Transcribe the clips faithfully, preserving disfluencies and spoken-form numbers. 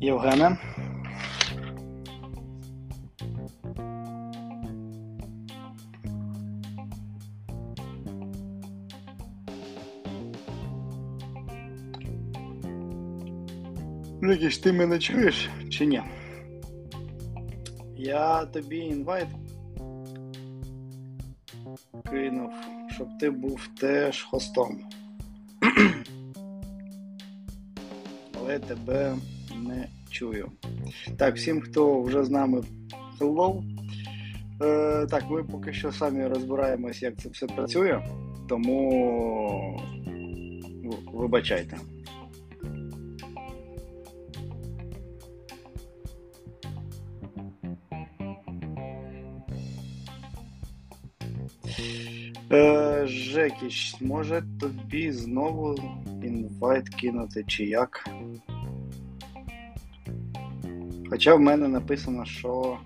Євгене. Жекіш, ти мене чуєш чи ні? Я тобі інвайт кинув, щоб ти був теж хостом. Але тебе не чую. Так, всім, хто вже з нами, hello. Е, так, ми поки що самі розбираємось, як це все працює, тому вибачайте. Е, Жекіш, може тобі знову інвайт кинути, чи як? Хоча в мене написано, що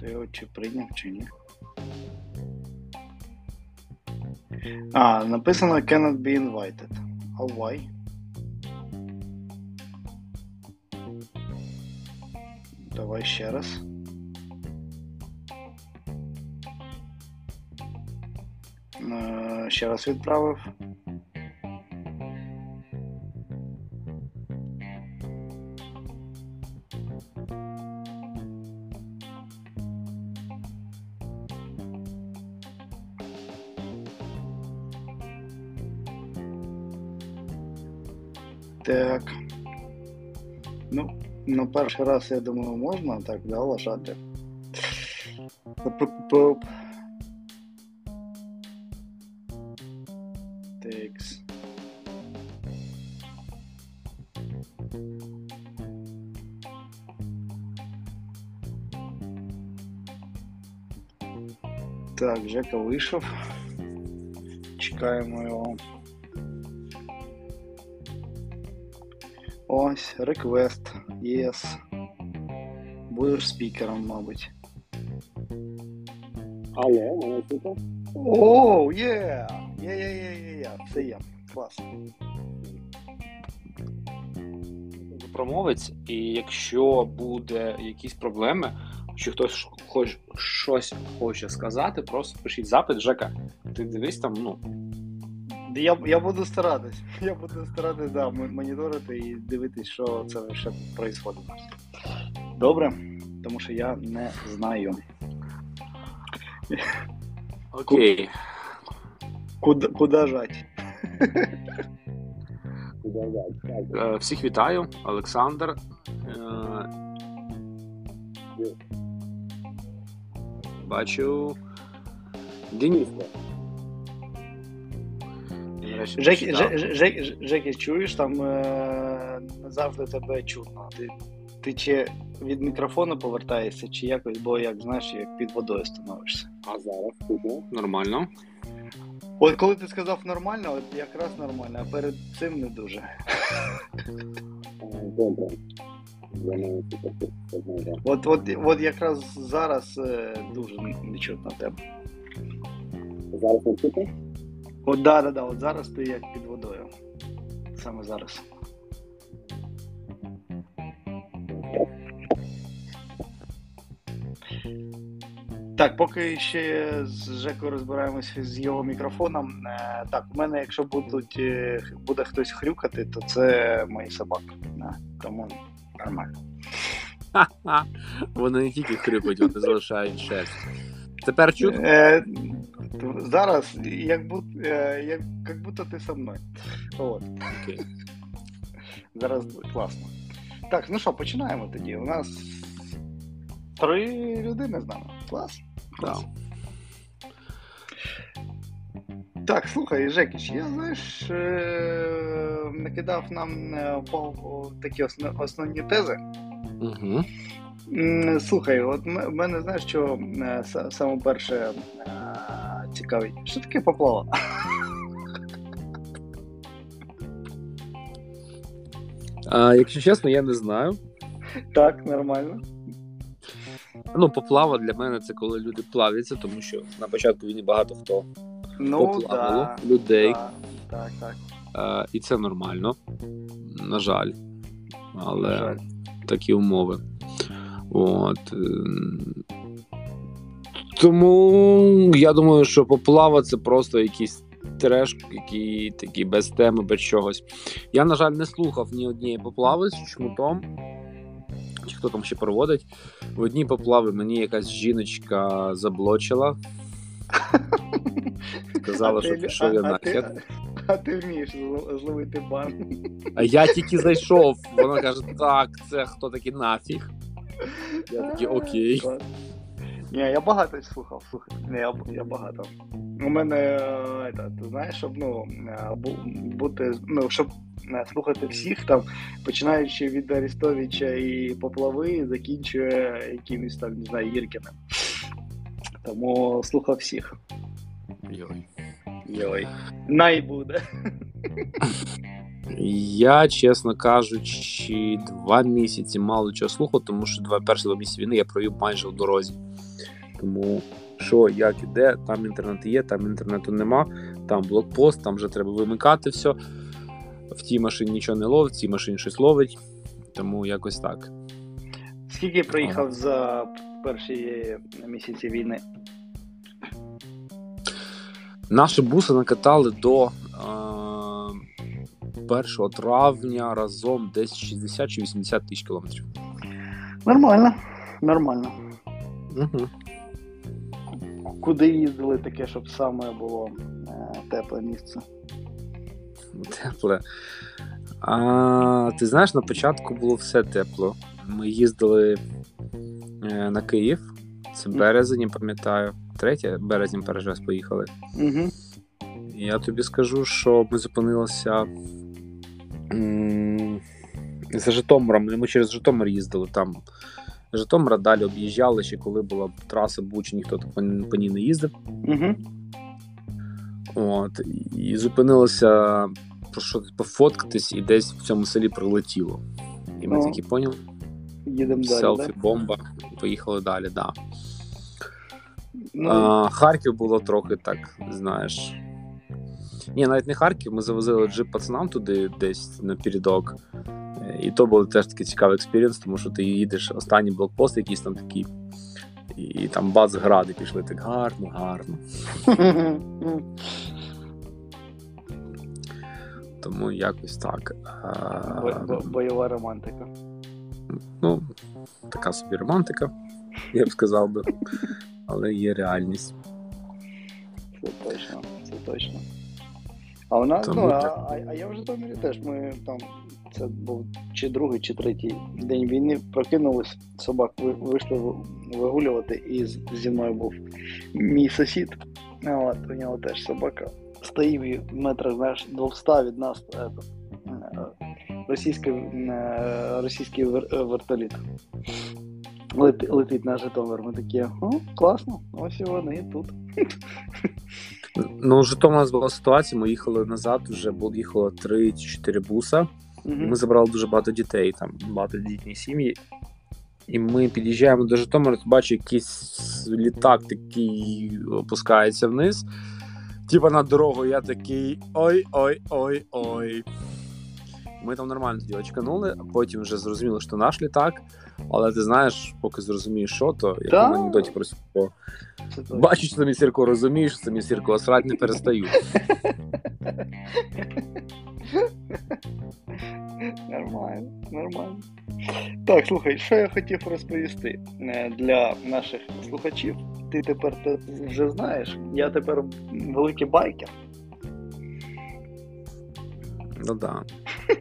ти його чи прийняв, чи ні. А, написано cannot be invited. А why? Давай ще раз. Ще раз відправив. Так, ну, на перший раз, я думаю, можна так, да, лажати. Текс. Так, Жека вийшов. Чекаємо його. Ось, request, yes. Будеш спікером, мабуть. Алло, мене чути? Оу, є! Є-є-є-є-є, це я. Класно. Промовець, і якщо буде якісь проблеми, чи хтось хоч щось хоче сказати, просто пишіть запит. Жека, ти дивись там, ну, Я, я буду старатись, я буду старатись, да, моніторити і дивитись, що це ще відбувається. Добре? Тому що я не знаю. Окей. Куда, куда жать? Всіх вітаю, Олександр. Бачу... Дениска. Жекі, Жекі, Жекі, чуєш, там е- завжди тебе чутно. Ти, ти чи від мікрофону повертаєшся, чи якось, бо як знаєш, як під водою становишся. А зараз угу. Нормально. От коли ти сказав нормально, от якраз нормально, а перед цим не дуже. Добре. От, от, от якраз зараз е- дуже не чутно тебе. Зараз не чути? От, да, да, да, от зараз ти як під водою. Саме зараз. Так, поки ще з Жекою розбираємося з його мікрофоном. Так, у мене, якщо будуть, буде хтось хрюкати, то це мої собаки. Тому нормально. Вони не тільки хрюкають, вони залишають шерсть. Тепер чутно? Зараз, як будто, як, як будто ти со мною. От. Окей. Зараз класно. Так, ну що, починаємо тоді. У нас три людини з нами. Клас? Клас. Да. Так, слухай, Жекіч, я, знаєш, накидав нам такі основні тези. Угу. Слухай, от в мене, знаєш, що саме перше цікавить. Що таке поплава? А, якщо чесно, я не знаю. Так, нормально. Ну, поплава для мене це коли люди плавляться, тому що на початку війни багато хто ну, поплавало да, людей. Да, так, так. А, і це нормально. На жаль. Але на жаль. Такі умови. От. Тому я думаю, що поплава це просто якийсь треш, який такий без теми, без чогось. Я, на жаль, не слухав ні однієї поплави з чмутом. Чи хто там ще проводить. В одній поплаві мені якась жіночка заблочила. Сказала, що пішов я нахід. А ти вмієш зловити бан. А я тільки зайшов. Вона каже, так, це хто такий нафіг. Я такий, окей. Ні, я багато слухав, слухай. Ні, я, я багато. У мене, ти знаєш, щоб, ну, бути, ну, щоб слухати всіх, там, починаючи від Арестовича і Поплави, закінчує якимось там, не знаю, Гіркіним. Тому слухав всіх. Йой. Йой. Най буде. Я, чесно кажучи, два місяці мало чого слухав, тому що два, перші два місяці війни я провів майже в дорозі. Тому що, як і де, там інтернет є, там інтернету нема, там блокпост, там вже треба вимикати все. В тій машині нічого не ловить, в цій машині щось ловить, тому якось так. Скільки проїхав а. за перші місяці війни? Наші буси накатали до першого травня разом десь шістдесят чи вісімдесят тисяч кілометрів. Нормально, нормально. Угу. Куди їздили таке, щоб саме було е, тепле місце? Тепле. А, ти знаєш, на початку було все тепло. Ми їздили е, на Київ. Це березень, я пам'ятаю. Третє березень перший раз поїхали. Угу. Я тобі скажу, що ми зупинилися м- за Житомиром. Ми через Житомир їздили там. Житомира далі об'їжджали, ще коли була траса Буча, ніхто по ній не їздив. Mm-hmm. От, і зупинилося пофоткатись, і десь в цьому селі прилетіло. І ми oh. такі поняли. Їдемо далі, селфі-бомба. Да? Поїхали далі, так. Да. Mm-hmm. Харків було трохи так, знаєш. Ні, навіть не Харків, ми завозили джип пацанам туди десь напередок. І то був теж такий цікавий експірієнс, тому що ти їдеш останній блокпост, якийсь там такий, і там бац, гради пішли, так гарно, гарно. Тому якось так. Бойова романтика. Ну, така собі романтика, я б сказав би, але є реальність. Це точно, це точно. А у нас, ну, а я в Житомирі теж, ми там... Це був чи другий, чи третій день війни. Прокинулись, собак вийшли вигулювати, і зі мною був мій сусід. От, у нього теж собака. Стоїв і в метрах, знаєш, двісті від нас російський, російський вертоліт. Лет, летить на Житомир. Ми такі, о, класно, ось і вони тут. Ну, в Житомирі у нас була ситуація, ми їхали назад, вже їхало три-чотири буса. Mm-hmm. Ми забрали дуже багато дітей, там багато дітні сім'ї. І ми під'їжджаємо до Житомира, бачу, якийсь літак такий опускається вниз. Типа на дорогу я такий ой-ой-ой-ой. Ми там нормально тоді очканули, а потім вже зрозуміли, що наш літак. Але ти знаєш, поки зрозумієш, що то, як да? в анекдоті про Сірко. Бачу, що це мій Сірко, розумієш, що це мій Сірко, срать не перестаю. Нормально, нормально. Так, слухай, що я хотів розповісти для наших слухачів. Ти тепер вже знаєш, я тепер великий байкер. Ну да.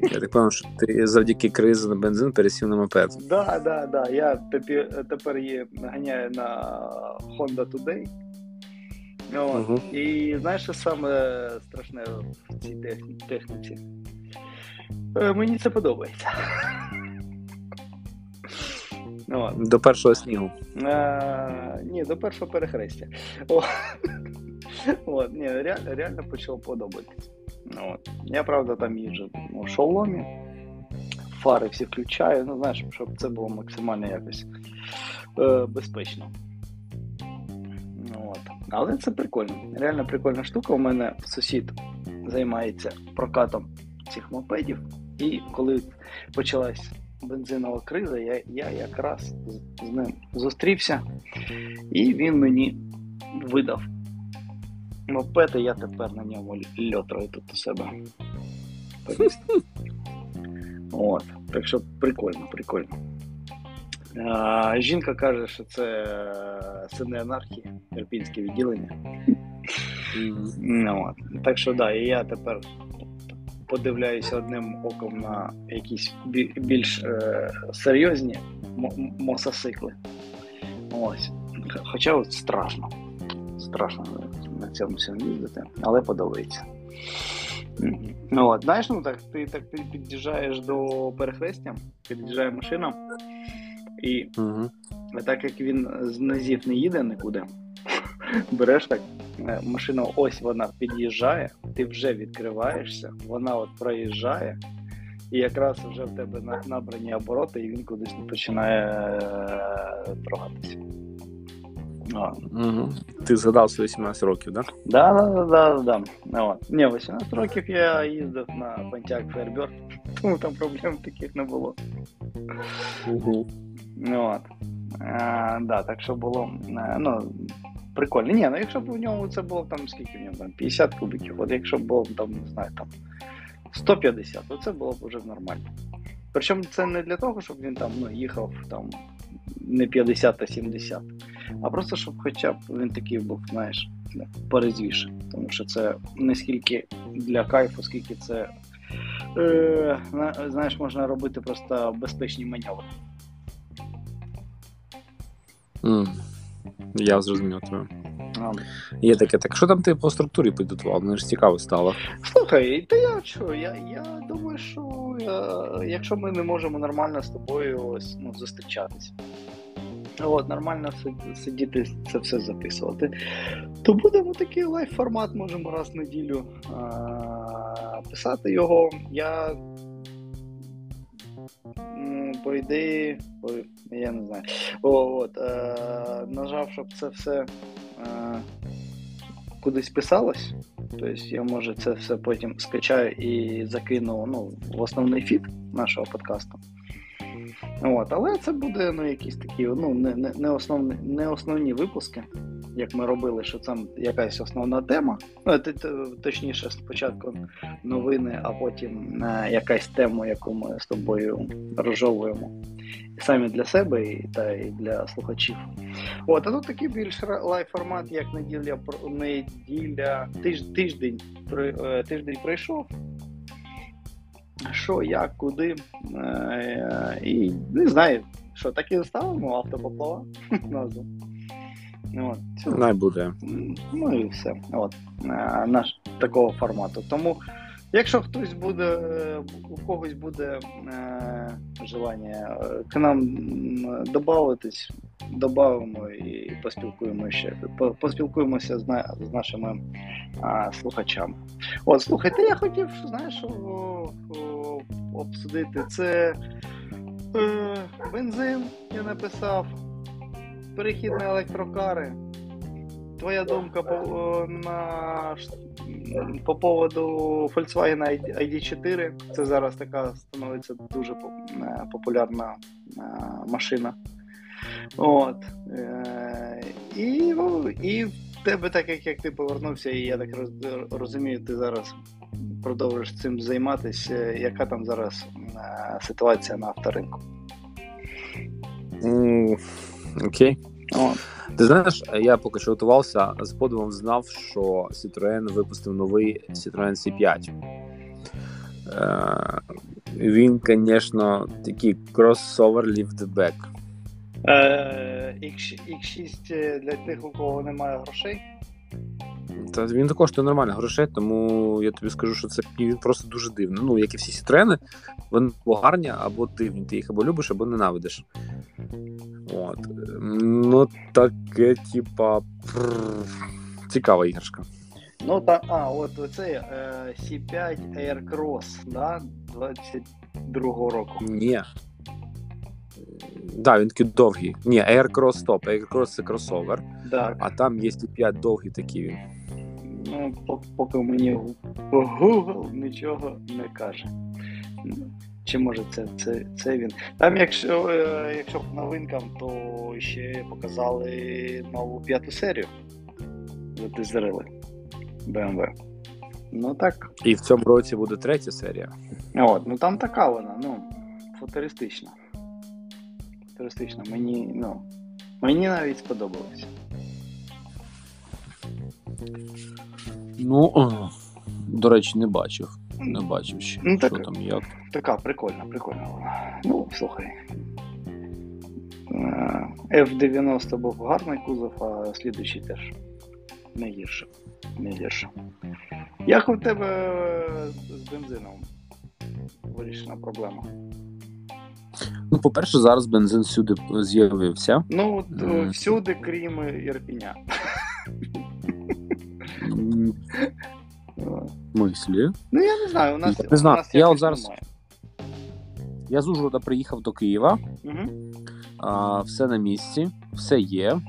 Я так певно, що ти завдяки кризі на бензин пересів на мопед. Да, да, да. Я тепер її ганяю на Honda Today. О, угу. І знаєш, що саме страшне в цій техні- техніці? Е, мені це подобається. О, до першого снігу. Е, ні, до першого перехрестя. О, от, ні, реально, реально почало подобатися. От. Я, правда, там їжджу в шоломі, фари всі включаю, ну знаєш, щоб це було максимально якось е, безпечно. От. Але це прикольно, реально прикольна штука. У мене сусід займається прокатом цих мопедів, і коли почалась бензинова криза, я, я якраз з ним зустрівся, і він мені видав мопед, і я тепер на ньому льотраю тут у себе. От, так що прикольно, прикольно. А, жінка каже, що це сини анархії, ірпінське відділення. Mm. От. Так що, да, і я тепер подивляюся одним оком на якісь більш е- серйозні м- мососикли. Ось. Хоча от страшно. Страшно на цьому всьому їздити, але подобається. Mm-hmm. Ну, от, знаєш, ну так ти так ти під'їжджаєш до перехрестя, під'їжджає машина, і mm-hmm. так як він з низів не їде нікуди, береш так, машина ось вона під'їжджає, ти вже відкриваєшся, вона от проїжджає, і якраз вже в тебе набрані обороти, і він кудись не починає трогатися. Угу. Ти згадався вісімнадцять років, так? Да? Так, да, да, да. Ні, вісімнадцять років я їздив на Pontiac Firebird, тому там проблем таких не було. Угу. От. А, да, так що було, ну, прикольно. Ні, ну якщо б у ньому це було там, скільки в ньому, там, п'ятдесят кубиків, от якщо б було там, не знаю, там, сто п'ятдесят, то це було б вже нормально. Причому це не для того, щоб він там, ну, їхав там не п'ятдесят, а сімдесят, а просто, щоб хоча б він такий був, знаєш, перезвіше. Тому що це не скільки для кайфу, скільки це, е, знаєш, можна робити просто безпечні маневри. Mm. Я зрозумів тебе. А. Є таке, так що там ти по структурі підготував? Мені ж цікаво стало. Слухай, та я чого? Я, я думаю, що я, якщо ми не можемо нормально з тобою ось, ну, зустрічатися, от, нормально сидіти, це все записувати, то будемо такий лайв-формат, можемо раз в неділю а, писати його. Я, по ідеї, я не знаю, о, от, е, нажав, щоб це все е, кудись писалось, тобто я, може, це все потім скачаю і закину, ну, в основний фід нашого подкасту. От, але це буде, ну, якісь такі, ну, не, не, не, основні, не основні випуски, як ми робили, що там якась основна тема, ну, точніше, спочатку новини, а потім якась тема, яку ми з тобою розжовуємо самі для себе і, та, і для слухачів. От, а тут такий більш лайв-формат, як неділя, неділя тиж, тиждень, при, тиждень пройшов, що, як, куди, і не знаю, що, так і ставимо автопоплава назву. От. Найбуде. Ну і все. От. Наш такого формату. Тому, якщо хтось буде, у когось буде е, желання к нам додатись, додамо і поспілкуємо ще, поспілкуємося з, на, з нашими е, слухачами. От, слухайте, я хотів, знаєш, обсудити це е, бензин, я написав. Перехід на електрокари. Твоя думка по, на, по поводу Volkswagen ай ді чотири. Це зараз така становиться дуже популярна машина. От. І, і в тебе, так як, як ти повернувся, і я так розумію, ти зараз продовжиш цим займатися. Яка там зараз ситуація на авторинку? Mm. Окей. О. Ти знаєш, я поки що готувався, з подивом знав, що Citroen випустив новий Citroen сі п'ять. Е, він, звісно, такий кросовер ліфтбек. Е, ікс шість для тих, у кого немає грошей? Та він коштує нормально грошей, тому я тобі скажу, що це він просто дуже дивний. Ну, як і всі Citroen, вони або гарні, або дивні. Ти їх або любиш, або ненавидиш. От. Ну, таке, типа, цікава іграшка. Ну, та, а, от оце Сі п'ять Aircross, да, двадцять другого року. Ні. Да, він такий довгий. Ні, Aircross, стоп, Aircross це кросовер. Так. А там є Сі п'ять довгий такий. Ну, поки мені Google нічого не каже. Чи може це, це, це він. Там, якщо, якщо по новинкам, то ще показали нову п'яту серію. Затизерили Бі Ем Ве. Ну так. І в цьому році буде третя серія. От, ну там така вона, ну, футуристична. Футуристична. Мені, ну, мені навіть сподобалося. Ну, до речі, не бачив. Не бачив ще, ну, що так, там, як. Така, прикольна, прикольна вона. Ну, слухай. Еф дев'яносто був гарний кузов, а слідуючий теж не гірше. Не гірше. Як у тебе з бензином вирішена проблема? Ну, по-перше, зараз бензин всюди з'явився. Ну, mm. всюди, крім Ірпіня. Mm. Мислі. Ну, я не знаю, у нас, не знаю. У нас я от зараз немає. Я з Ужгорода приїхав до Києва. Угу. А, все на місці, все є.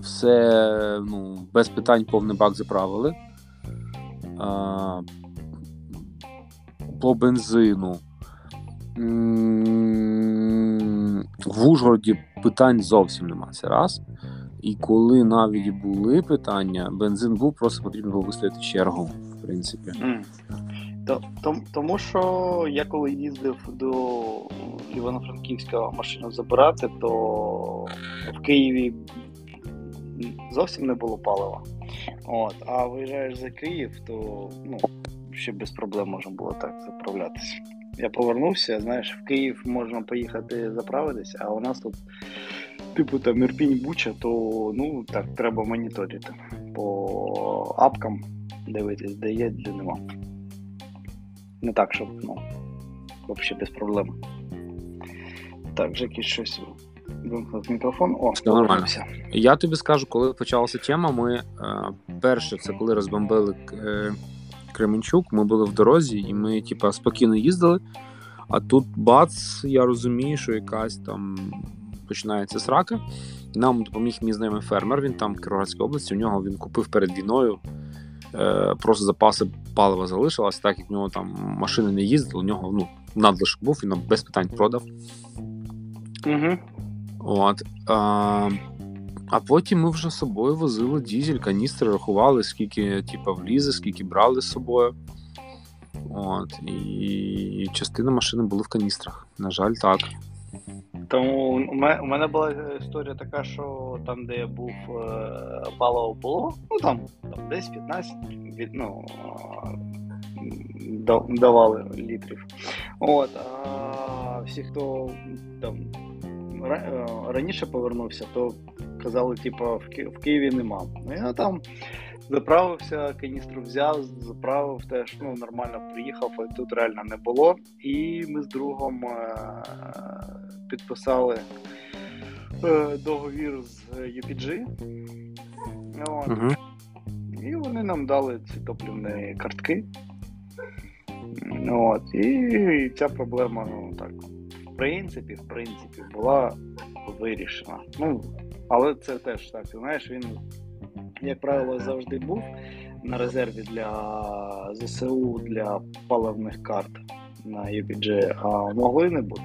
Все, ну, без питань повний бак заправили. А, по бензину. М-м-м, в Ужгороді питань зовсім немає. Це раз. І коли навіть були питання, бензин був, просто потрібно було вистояти чергу, в принципі. Mm. То, то, тому що я коли їздив до Івано-Франківська машину забирати, то в Києві зовсім не було палива. От. А виїжджаєш за Київ, то, ну, ще без проблем можна було так заправлятися. Я повернувся, знаєш, в Київ можна поїхати заправитися, а у нас тут типу там Ірпінь-Буча, то, ну, так, треба моніторити по апкам, дивитись, де є, де нема. Не так, щоб, ну, взагалі без проблем. Так, Жекіш щось вимкнув мікрофон. О, повернувся. Я тобі скажу, коли почалася тема, ми е, перше, це коли розбомбили е, Кременчук, ми були в дорозі, і ми, типа, спокійно їздили, а тут бац, я розумію, що якась там починається срака. Нам допоміг мій знайомий фермер, він там в Кіровоградській області, у нього він купив перед війною, е, просто запаси палива залишилось, так як в нього там машини не їздили, у нього, ну, надлишок був, він нам без питань продав. Угу. От. А, а потім ми вже з собою возили дізель, каністри, рахували, скільки типу, влізе, скільки брали з собою. От. І частина машини були в каністрах. На жаль, так. Тому у мене була історія така, що там, де я був, паливо було, ну там, там десь п'ятнадцять від, ну, давали літрів. От, а всі, хто там раніше повернувся, то казали, типу, в, Ки- в Києві нема. Ну я там заправився, каністру взяв, заправив теж, ну, нормально приїхав, а тут реально не було. І ми з другом підписали договір з Ю Пі Джі. Uh-huh. І вони нам дали ці топлівні картки. От. І ця проблема, ну, так, в принципі, в принципі, була вирішена. Ну, але це теж так, знаєш, він, як правило, завжди був на резерві для Зе Се У, для паливних карт на Ю Пі Джі, а могли не бути.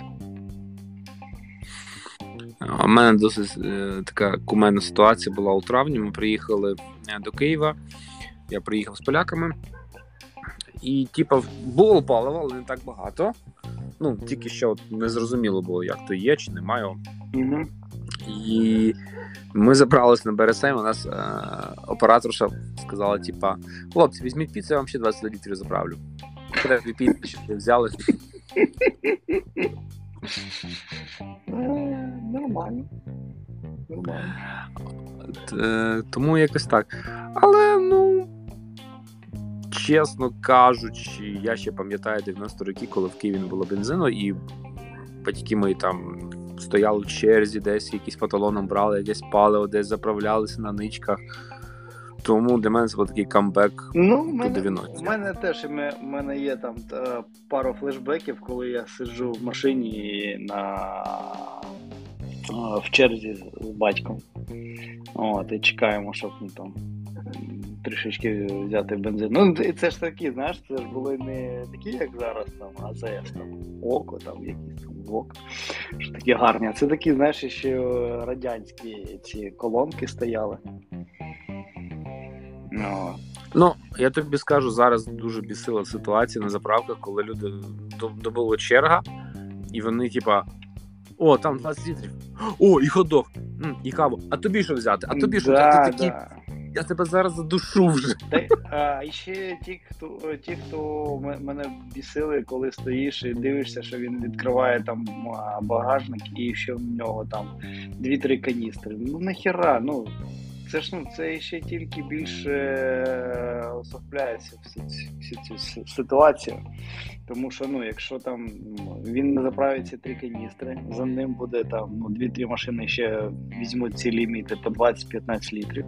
У мене досить е, така кумедна ситуація була у травні. Ми приїхали до Києва, я приїхав з поляками, і типу, було паливо, але не так багато. Ну, тільки що не зрозуміло було, як то є, чи немає. Угу. І ми забрались на Бересейм, у нас е, операторша сказала, типа, хлопці, візьміть піцу, я вам ще двадцять літрів заправлю. Треба піти, що взяли. Нормально. Нормально. Тому якось так. Але, ну, чесно кажучи, я ще пам'ятаю дев'яності роки, коли в Києві не було бензину, і батьки мої там стояли в черзі, десь якісь по талонам брали, десь паливо, десь заправлялися на ничках. Тому для мене це був такий камбек ну, до мене, дев'яностих. У мене теж у мене є там та, пару флешбеків, коли я сиджу в машині на, в черзі з, з батьком. От, і чекаємо, щоб ну, там трішечки взяти бензин. Ну, це ж такі, знаєш, це ж були не такі, як зараз, там, АЗС, там, око, там, якісь там, блок, що такі гарні. А це такі, знаєш, ще радянські ці колонки стояли. No. Ну, я тобі скажу, зараз дуже бісила ситуація на заправках, коли люди добула черга, і вони, типа, о, там двадцять літрів, о, і хот-дог, і каву, а тобі що взяти, а тобі що взяти, да, ти такий, да. Я тебе зараз задушу вже. Та, а ще ті, хто, ті, хто мене бісили, коли стоїш і дивишся, що він відкриває там багажник, і ще в нього там дві-три каністри, ну нахіра, ну... Це ж, ну, це ще тільки більше усугубляється всю цю ситуацію, тому що, ну, якщо там він не заправить ці три каністри, за ним буде там, ну, дві-три машини ще візьмуть ці ліміти по двадцять-п'ятнадцять літрів,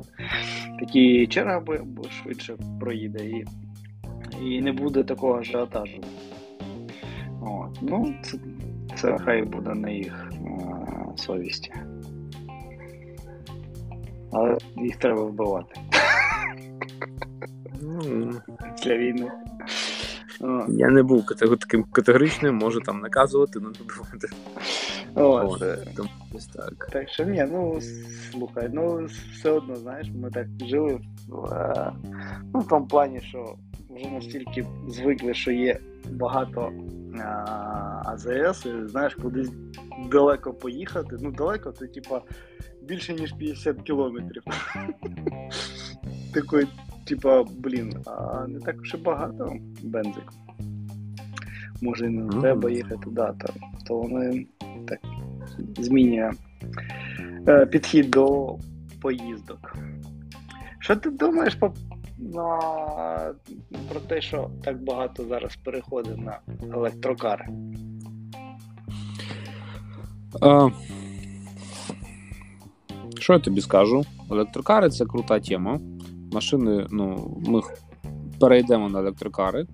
такі черга швидше проїде і, і не буде такого ажіотажу. От, ну, це, це хай буде на їх а, совісті. Але їх треба вбивати. Mm. Для війни. Я не був таким категоричним, можу там наказувати, але не вбивати. От. Ось так. Так що ні, ну слухай, ну все одно, знаєш, ми так жили в, ну, в тому плані, що вже настільки звикли, що є багато АЗС, і, знаєш, кудись далеко поїхати, ну далеко, то типа більше, ніж п'ятдесят кілометрів. Такий, типа, блін, а не так вже багато бензик. Може, і не треба їхати, да, то, то воно так змінює е, підхід до поїздок. Що ти думаєш по, на, про те, що так багато зараз переходить на електрокари? Uh. Що я тобі скажу? Електрокари – це крута тема. Машини, ну, ми перейдемо на електрокари.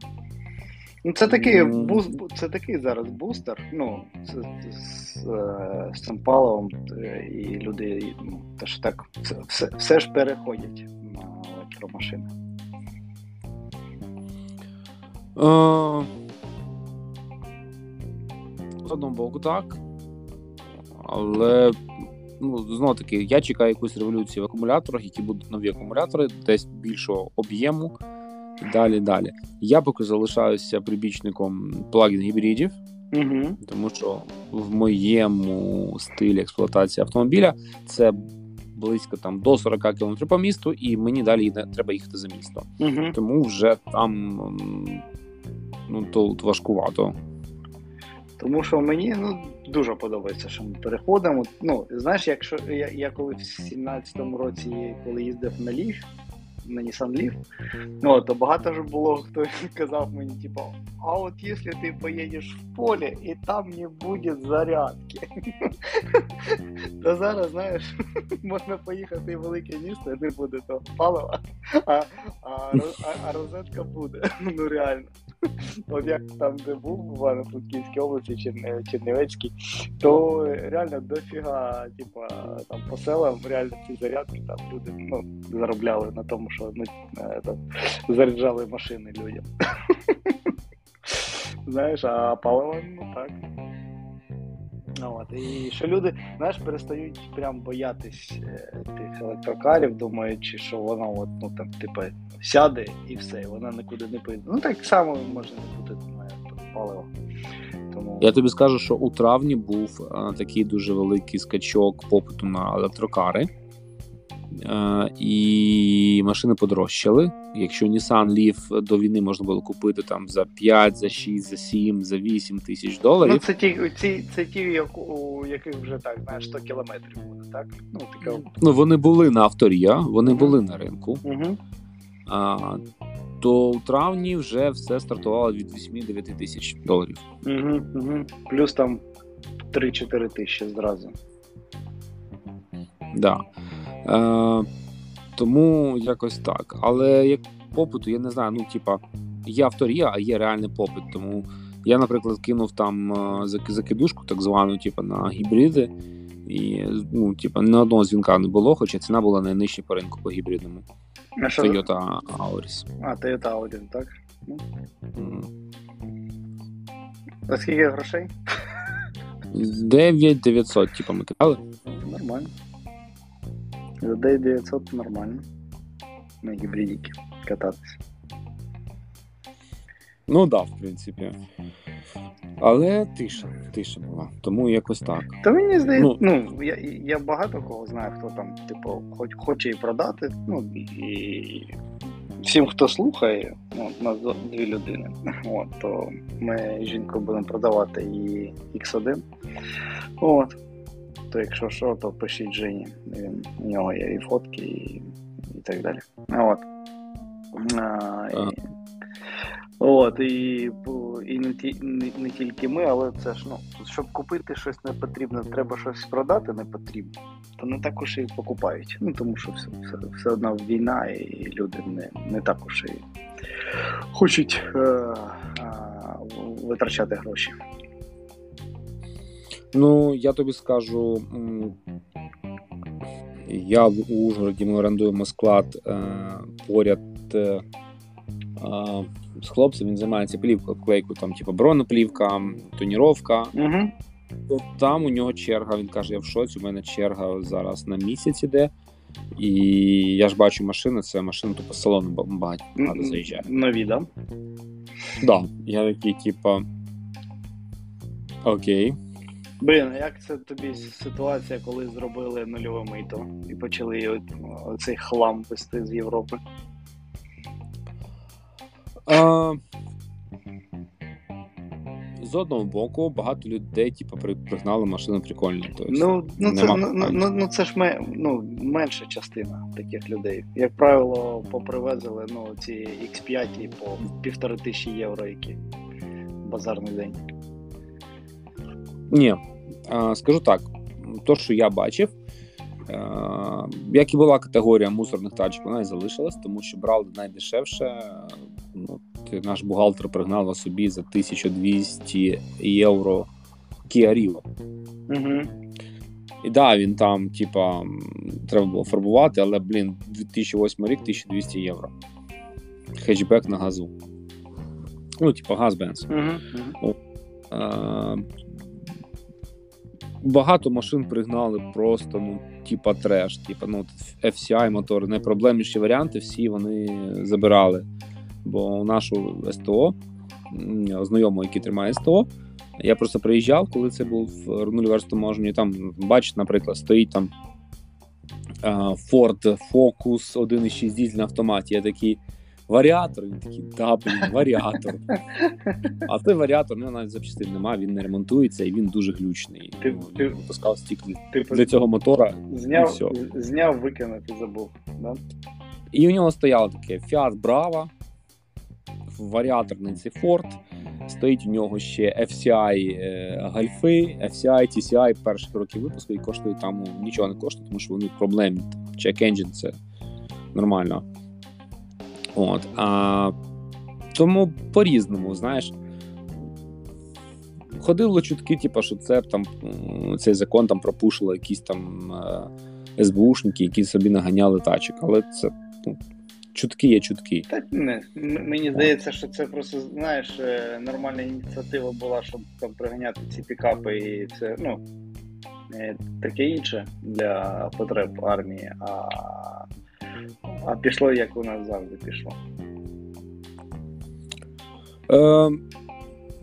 Ну, це такий, буст, це такий зараз бустер, ну, це, це, з, з цим паливом, і люди, ну, тож так, це, все, все ж переходять на електромашини. З одного боку, так. Але... Ну, знову таки, я чекаю якусь революцію в акумуляторах, які будуть нові акумулятори, десь більшого об'єму і далі, далі. Я поки залишаюся прибічником плагін-гібридів, mm-hmm. тому що в моєму стилі експлуатації автомобіля це близько там, до сорок кілометрів по місту, і мені далі треба їхати за місто. Mm-hmm. Тому вже там ну, тут важкувато. Тому що мені ну, дуже подобається, що ми переходимо. Ну, знаєш, якщо я, я коли в сімнадцятому році, коли їздив на Leaf, на Nissan Leaf, ну, то багато ж було, хто казав мені, типу, а от якщо ти поїдеш в полі, і там не буде зарядки. То зараз, знаєш, можна поїхати в велике місто, і не буде того палива, а, а, а розетка буде, ну реально. От як там, де був, в Івано-Франківській області, Черне, Чернівецькій, то реально дофіга, типа, там по селам реально ці зарядки там люди, ну, заробляли на тому, що ну, там, заряджали машини людям. Знаєш, а паливо, ну так. Ну, от, і що люди, знаєш, перестають прям боятись тих електрокарів, думаючи, що вона от, ну, там, типу, сяде і все, і вона нікуди не поїде. Ну, так само може не бути паливо. Тому... Я тобі скажу, що у травні був а, такий дуже великий скачок попиту на електрокари. А, і машини подорожчали. Якщо Nissan Leaf до війни можна було купити там за п'ять, за шість, за сім, за вісім тисяч доларів. Ну, це ті, ці, це ті як, у яких вже так, знаєш, сто кілометрів буде, так? Ну, таке... ну вони були на авторія, вони mm-hmm. були на ринку. Mm-hmm. А, то у травні вже все стартувало від вісім-дев'ять тисяч доларів. Mm-hmm. Mm-hmm. Плюс там три-чотири тисячі зразу. Так. Да. Тому якось так. Але як попиту, я не знаю, ну, типа, є авторія, а є реальний попит. Тому я, наприклад, кинув там закидушку, так звану, типа, на гібриди. І, ну, типа, не одного дзвінка не було, хоча ціна була найнижча по ринку по гібридному. А що? Toyota Auris. А, Toyota Auris, так? Ну. Mm. А скільки грошей? дев'ять тисяч дев'ятсот, типа, ми кидали. Нормально. За дев'ять тисяч дев'ятсот нормально. На гібридіки кататися. Ну, да, в принципі. Але тиша, тиша була. Тому якось так. Та мені здається, ну, ну я, я багато кого знаю, хто там, типу, хоч, хоче і продати. Ну, і всім, хто слухає, ну, у нас дві людини, от, то ми з жінкою будемо продавати і ікс один. От. То якщо що, то пишіть Жені. Він, у нього є і фотки, і, і так далі. От. А, і... От, і, і не, ті, не, не тільки ми, але це ж, ну, щоб купити щось не потрібно, треба щось продати не потрібно, то не так уж і покупають. Ну, тому що все, все, все одна війна, і люди не, не так уж і хочуть е, е, витрачати гроші. Ну, я тобі скажу, я в Ужгороді, ми орендуємо склад е, поряд е, з хлопцем, він займається плівкою, обклейкою, там, типу, броноплівка, тоніровка. Угу. То там у нього черга, він каже, я в шоці, у мене черга зараз на місяць іде, і я ж бачу машини, це машини, типу, з салону багато заїжджає. Нові, да? Да. Я такий, типу, окей. Блін, а як це тобі ситуація, коли зробили нульове мито і почали оцей хлам вести з Європи? А, з одного боку, багато людей типу, пригнали машину прикольно. Тобто, ну, ну, це, ну, ну, ну це ж ми, ну, менша частина таких людей. Як правило, попривезли ну, ці ікс п'ять по півтори тисячі євро, які базарний день. Ні, а, скажу так, то, що я бачив, а, як і була категорія мусорних тачок, вона і залишилась, тому що брали найдешевше. Ну, наш бухгалтер пригнала собі за тисячу двісті євро Kia Rio. Угу. І да, він там, типа, треба було фарбувати, але, блін, дві тисячі восьмий рік тисяча двісті євро. Хетчбек на газу. Ну, типа, газ-бенз. Угу. Е- багато машин пригнали просто, ну, типа, треш. Типа, ну, еф сі ай мотори, найпроблемніші варіанти, всі вони забирали. Бо нашу СТО, знайомого, який тримає СТО, я просто приїжджав, коли це був нульверст таможні, там, бачите, наприклад, стоїть там Ford Focus один і шість дізель на автоматі, я такий, варіатор, він такий, да, блін, варіатор. А той варіатор, ну, навіть запчастин немає, він не ремонтується, і він дуже глючний. Ти, ти, випускав стік ти, для цього мотора, зняв, і все. Зняв, викинув і забув, да? І у нього стояло таке Fiat Bravo, варіаторний цей Ford, стоїть у нього ще еф сі ай гальфи, еф сі ай, ті сі ай перших років випуску і коштує там, нічого не коштує, тому що вони проблемні. Check engine це нормально. От. А, тому по-різному, знаєш, ходили чутки, типу, що це там, цей закон там пропушило якісь там ес бе у шники, які собі наганяли тачок, але це чутки є чутки. Так, не. Мені здається, що це просто, знаєш, нормальна ініціатива була, щоб там приганяти ці пікапи і все, ну, таке інше для потреб армії, а, а пішло, як у нас завжди пішло. Е,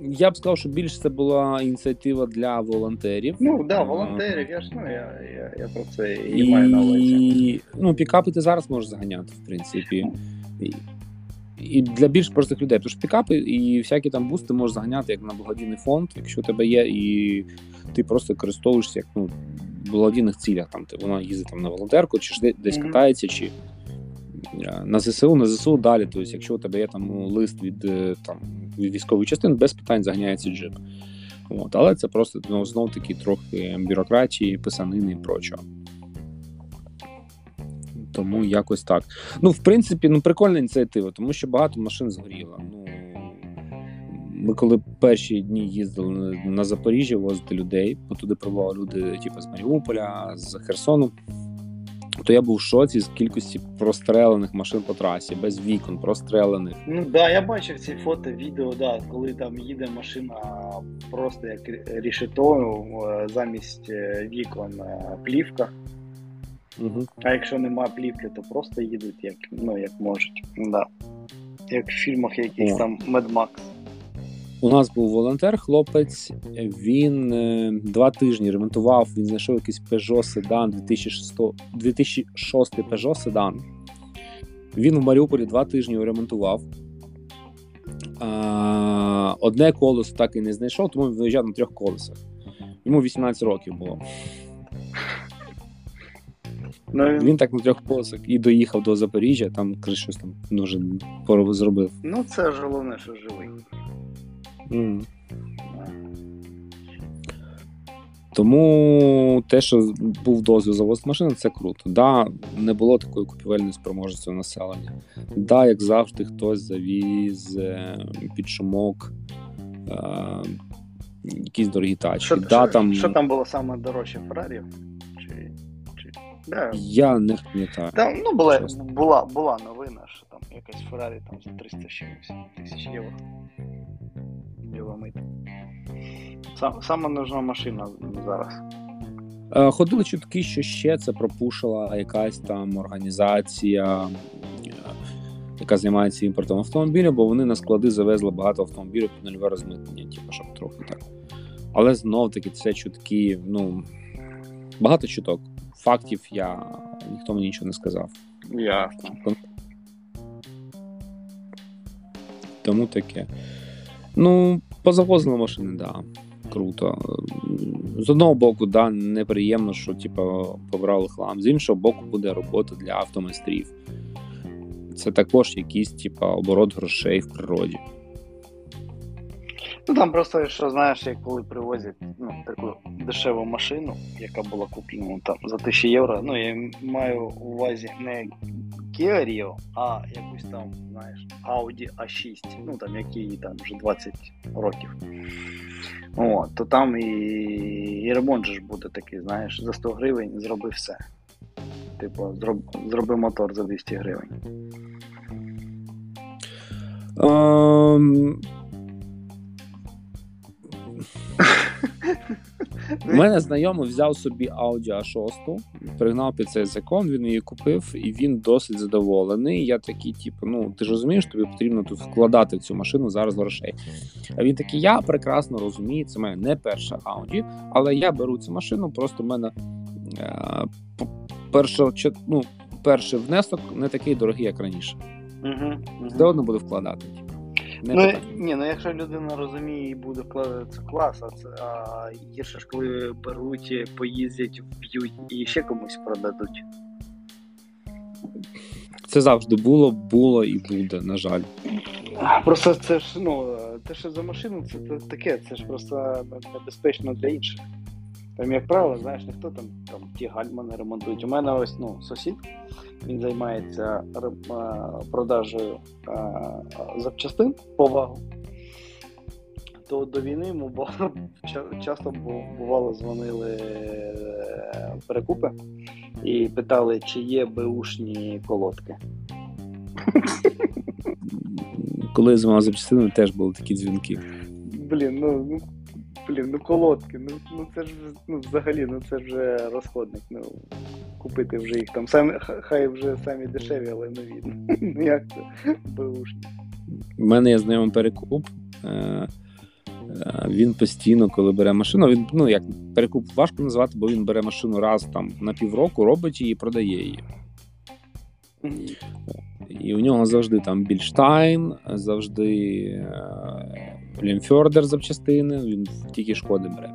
я б сказав, що більше це була ініціатива для волонтерів. Ну, так, да, волонтерів, я ж, ну, я, я, я про це і, і маю на увазі. Ну, пікапи ти зараз можеш заганяти, в принципі. І, і для більш простих людей. Тож пікапи і всякі там бусти можеш заганяти, як на благодійний фонд, якщо у тебе є, і ти просто користуєшся, як, ну, в благодійних цілях. Там, ти, вона їздить там на волонтерку, чи десь mm-hmm. катається, чи на ЗСУ, на ЗСУ далі. Тобто, якщо у тебе є там лист від там, військової частини, без питань заганяється джип. От. Але це просто, ну, знов-таки трохи бюрократії, писанини і прочого. Тому якось так. Ну, в принципі, ну, прикольна ініціатива, тому що багато машин згоріло. Ну, ми коли перші дні їздили на Запоріжжя возити людей, бо туди прибували люди типу, з Маріуполя, з Херсону, то я був в шоці з кількості прострелених машин по трасі, без вікон, прострелених. Ну да, я бачив ці фото, відео, да, коли там їде машина просто як рішето, замість вікон плівка. Угу. А якщо нема плівки, то просто їдуть як, ну, як можуть. Да. Як в фільмах якихось там Mad Max. У нас був волонтер, хлопець, він е, два тижні ремонтував, він знайшов якийсь Peugeot седан, дві тисячі шостий Peugeot седан. Він в Маріуполі два тижні ремонтував. Е, одне колесо так і не знайшов, тому він виїжджав на трьох колесах. Йому вісімнадцять років було. Ну, він так на трьох колесах і доїхав до Запоріжжя, там щось там дуже поробив, зробив. Ну це ж головне, що живий. Mm. Тому те, що був дозвіл завозити машини, це круто. Да, не було такої купівельної спроможності у населення. Да, як завжди, хтось завіз під шумок е- якісь дорогі тачки. Що, да, що, там... що там було саме дорожче, Феррарі? Чи, чи... Да. Я не пам'ятаю. Там, ну, була, була, була новина, що там якась Феррарі там за триста сімдесят тисяч євро. Сам, саме нужна машина зараз. Ходили чутки, що ще це пропушила якась там організація, яка займається імпортом автомобілів, бо вони на склади завезли багато автомобілів під нульове розмитнення, типу, щоб трохи так. Але знов-таки це чутки, ну, багато чуток. Фактів я, ніхто мені нічого не сказав. Ясно. Тому таке. Ну, позавозили машини, да, круто. З одного боку, да, неприємно, що, типу, побрали хлам. З іншого боку, буде робота для автомайстрів. Це також якийсь, типу, оборот грошей в природі. Ну, там просто, що, знаєш, як коли привозять, ну, таку дешеву машину, яка була куплена там за тисячу євро, ну, я маю в увазі не Kia Rio, а якусь там, знаєш, Audi а шість, ну, там, який там вже двадцять років. О, то там і, і ремонт же ж буде такий, знаєш, за сто гривень зроби все. Типу, зроб... зроби мотор за двісті гривень. Um... У мене знайомий взяв собі Audi а шість, пригнав під цей закон, він її купив, і він досить задоволений. Я такий, типу, ну, ти ж розумієш, тобі потрібно тут вкладати в цю машину зараз грошей. А він такий, я прекрасно розумію, це моя не перша Audi, але я беру цю машину, просто в мене е- першо, ну, перший внесок не такий дорогий, як раніше. Угу, угу. Все одно буду вкладати. Ну, ні, ну якщо людина розуміє і буде вкладати, це клас, а, це, а гірше ж коли беруть, поїздять, вб'ють і ще комусь продадуть. Це завжди було, було і буде, на жаль. Просто це ж, ну, те, що за машину, це, це таке, це ж просто небезпечно для інших. Там, як правило, знаєш, ніхто там, там ті гальма не ремонтують. У мене ось, ну, сусід, він займається продажею запчастин по вагу. То до війни йому було, часто бувало дзвонили перекупи і питали, чи є беушні колодки. Коли я займався запчастинами, теж були такі дзвінки. Блін, ну... Блін, ну колодки, ну, ну це ж ну, взагалі, ну це вже розходник, ну купити вже їх там, самі, хай вже самі дешеві, але не видно, ну як це, беушні. У мене є знайомий перекуп, він постійно, коли бере машину, він, ну як, перекуп важко назвати, бо він бере машину раз там на півроку, робить її і продає її. І у нього завжди там Більштайн, завжди Лімфьордер запчастини, він тільки шкоди бере.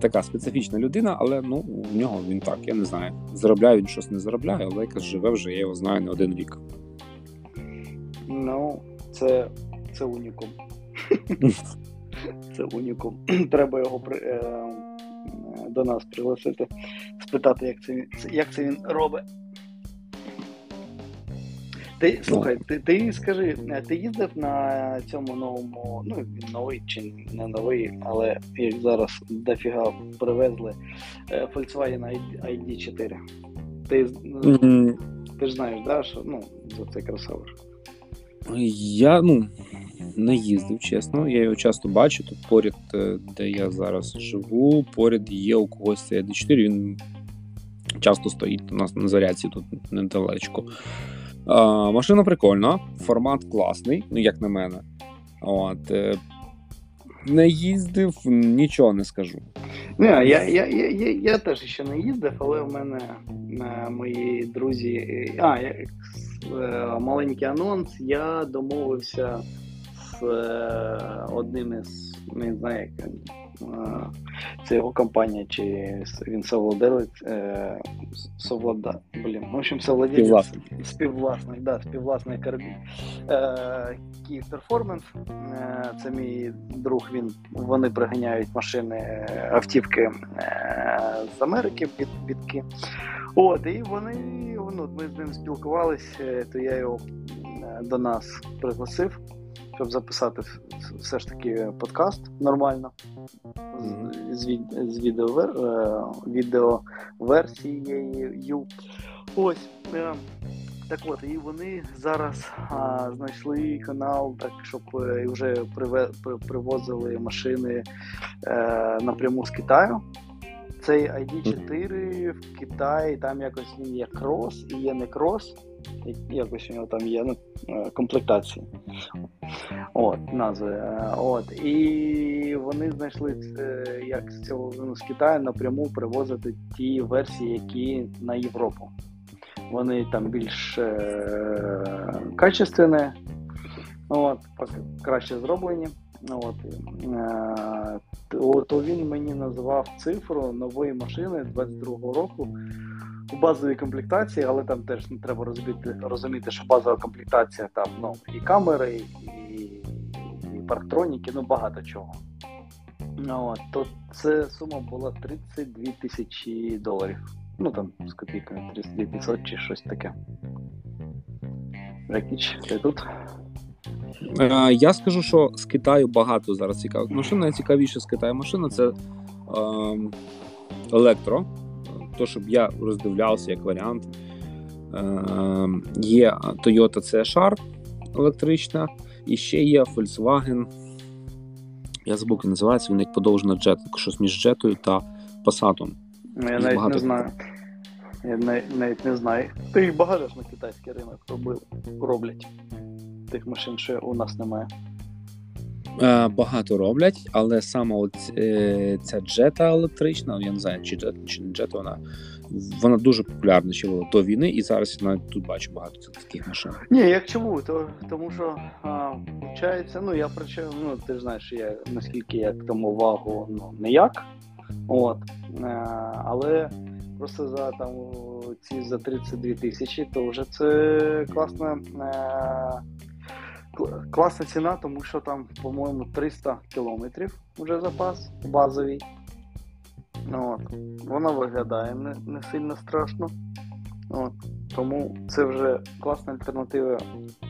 Така специфічна людина, але ну, в нього він так, я не знаю. Заробляє він щось не заробляє, але якось живе вже, я його знаю не один рік. Ну, це, це унікум. Це унікум. Треба його до нас пригласити, спитати, як це, як це він робить. Ти, слухай, ти, ти скажи, ти їздив на цьому новому, ну, новий чи не новий, але як зараз дофіга привезли Volkswagen ай ді чотири. Ти, mm. ти ж знаєш, да, що, ну, за цей кросовер? Я, ну, не їздив, чесно. Я його часто бачу, тут поряд, де я зараз живу, поряд є у когось цей ай ді чотири, він часто стоїть у нас на зарядці тут недалечко. А, машина прикольна, формат класний, ну, як на мене. От, е, не їздив, нічого не скажу. Не, я, я, я, я, я теж ще не їздив, але в мене е, мої друзі... А, е, е, маленький анонс, я домовився з е, одним із, не знаю, як е, це його компанія, чи він совладелець, е, совлада, блін, в общем, совладелець, співвласник, співвласник, да, співвласник Карбі. Е, Київ Перформанс, е, це мій друг, він, вони приганяють машини, автівки е, з Америки, під, підки. От, і вони, ну, ми з ним спілкувалися, то я його до нас пригласив, щоб записати все ж таки подкаст нормально, mm-hmm. з, з відеовер, відеоверсією. Ось, так от, і вони зараз а, знайшли канал, так, щоб і вже приве, привозили машини а, напряму з Китаю. Цей ай ді чотири в Китаї, там якось він є крос і є не крос, якось у нього там є, ну, комплектації, от, назви, от, і вони знайшли, як з цього, ну, з Китаю напряму привозити ті версії, які на Європу, вони там більш е- качественні, от, краще зроблені. От, то він мені назвав цифру нової машини двадцять другого року в базовій комплектації, але там теж не треба розуміти, розуміти, що базова комплектація там, ну, і камери, і, і парктроніки, ну, багато чого. От, то це сума була тридцять дві тисячі доларів. Ну там з копійками тридцять дві тисячі п'ятсот чи щось таке. Рекіч, ти тут? Я скажу, що з Китаю багато зараз цікавих машин. Найцікавіше з Китаю машина — це е, електро. То, щоб я роздивлявся як варіант. Е, є Toyota сі ейч ар електрична, і ще є Volkswagen. Я забув, як називається, він як подовжена Jetta, щось між Jettою та Passatом. Ну, я навіть багато... не знаю. Я навіть, навіть не знаю. Ти їх багато ж на китайський ринок робили, роблять. Тих машин, що у нас немає. Е, багато роблять, але саме от, е, ця джета електрична, я не знаю, чи, чи не джета, вона, вона дуже популярна ще була до війни, і зараз я навіть тут бачу багато таких машин. Ні, як чому? То, тому що, а, вчається, ну, я причем, ну, ти ж знаєш, що я, наскільки я там увагу, ну, ніяк, от, е, але просто за там ці, за тридцять дві тисячі, то вже це класна, е, класна ціна, тому що там, по-моєму, триста кілометрів вже запас базовий. От. Вона виглядає не, не сильно страшно. От. Тому це вже класна альтернатива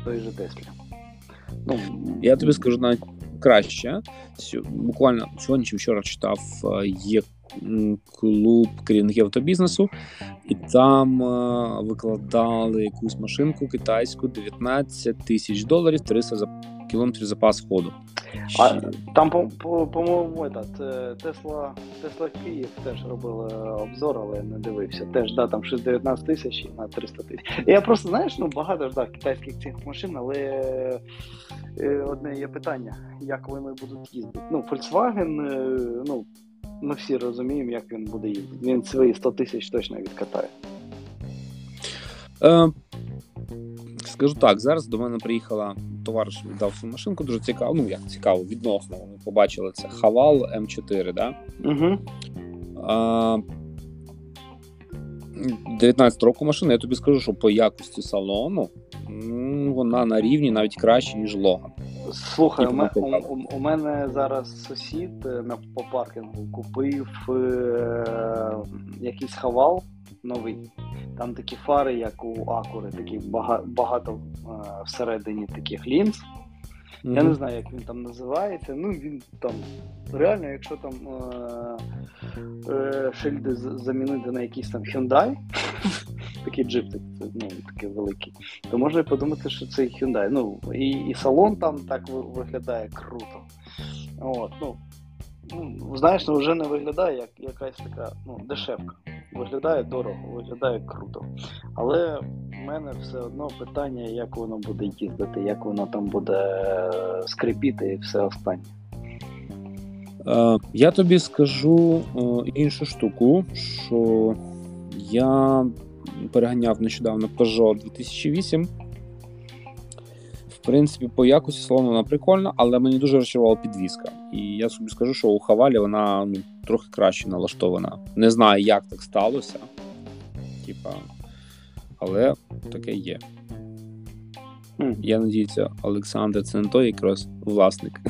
той же Теслі. Ну, я тобі скажу навіть краще. Буквально сьогодні чи вчора читав, є клуб керівників автобізнесу, і там е, викладали якусь машинку китайську, дев'ятнадцять тисяч доларів, триста кілометрів запас ходу. А Ще... там, по, по, по-моєму, Тесла Київ теж робили обзор, але я не дивився. Теж, да, там щось дев'ятнадцять тисяч на триста тисяч. Я просто, знаєш, ну, багато ж, да, китайських цих машин, але е, одне є питання, як вони будуть їздити. Ну, Volkswagen, е, ну, ми всі розуміємо, як він буде їздити. Він свої сто тисяч точно відкатає. Е, скажу так, зараз до мене приїхала, товариш віддав свою машинку, дуже цікаво, ну як цікаво, відносно, ми побачили, це Haval М чотири, да? Угу. Е, дев'ятнадцятого року машина, я тобі скажу, що по якості салону, ну, вона на рівні навіть краще, ніж Logan. Слухай, у, у, у, у мене зараз сусід на по паркінгу купив е, якийсь Haval новий. Там такі фари, як у Акури, такі бага, багато е, всередині таких лінз. Mm-hmm. Я не знаю, як він там називається. Ну, він там реально, якщо там е, е, шильди замінити на якийсь там Hyundai, такий джип, ну, такий великий, то можна подумати, що це Hyundai. Ну, і, і салон там так виглядає круто. От, ну, ну, знаєш, ну, вже не виглядає як якась така, ну, дешевка. Виглядає дорого, виглядає круто. Але в мене все одно питання, як воно буде їздити, як воно там буде скрипіти і все останнє. Я тобі скажу іншу штуку, що я переганяв нещодавно Peugeot дві тисячі вісім. В принципі, по якості салону вона прикольна, але мені дуже розчарувала підвізка. І я собі скажу, що у Хавалі вона ну, трохи краще налаштована. Не знаю, як так сталося, типа, але таке є. Mm. Я надіюся, Олександр це не той якраз власник.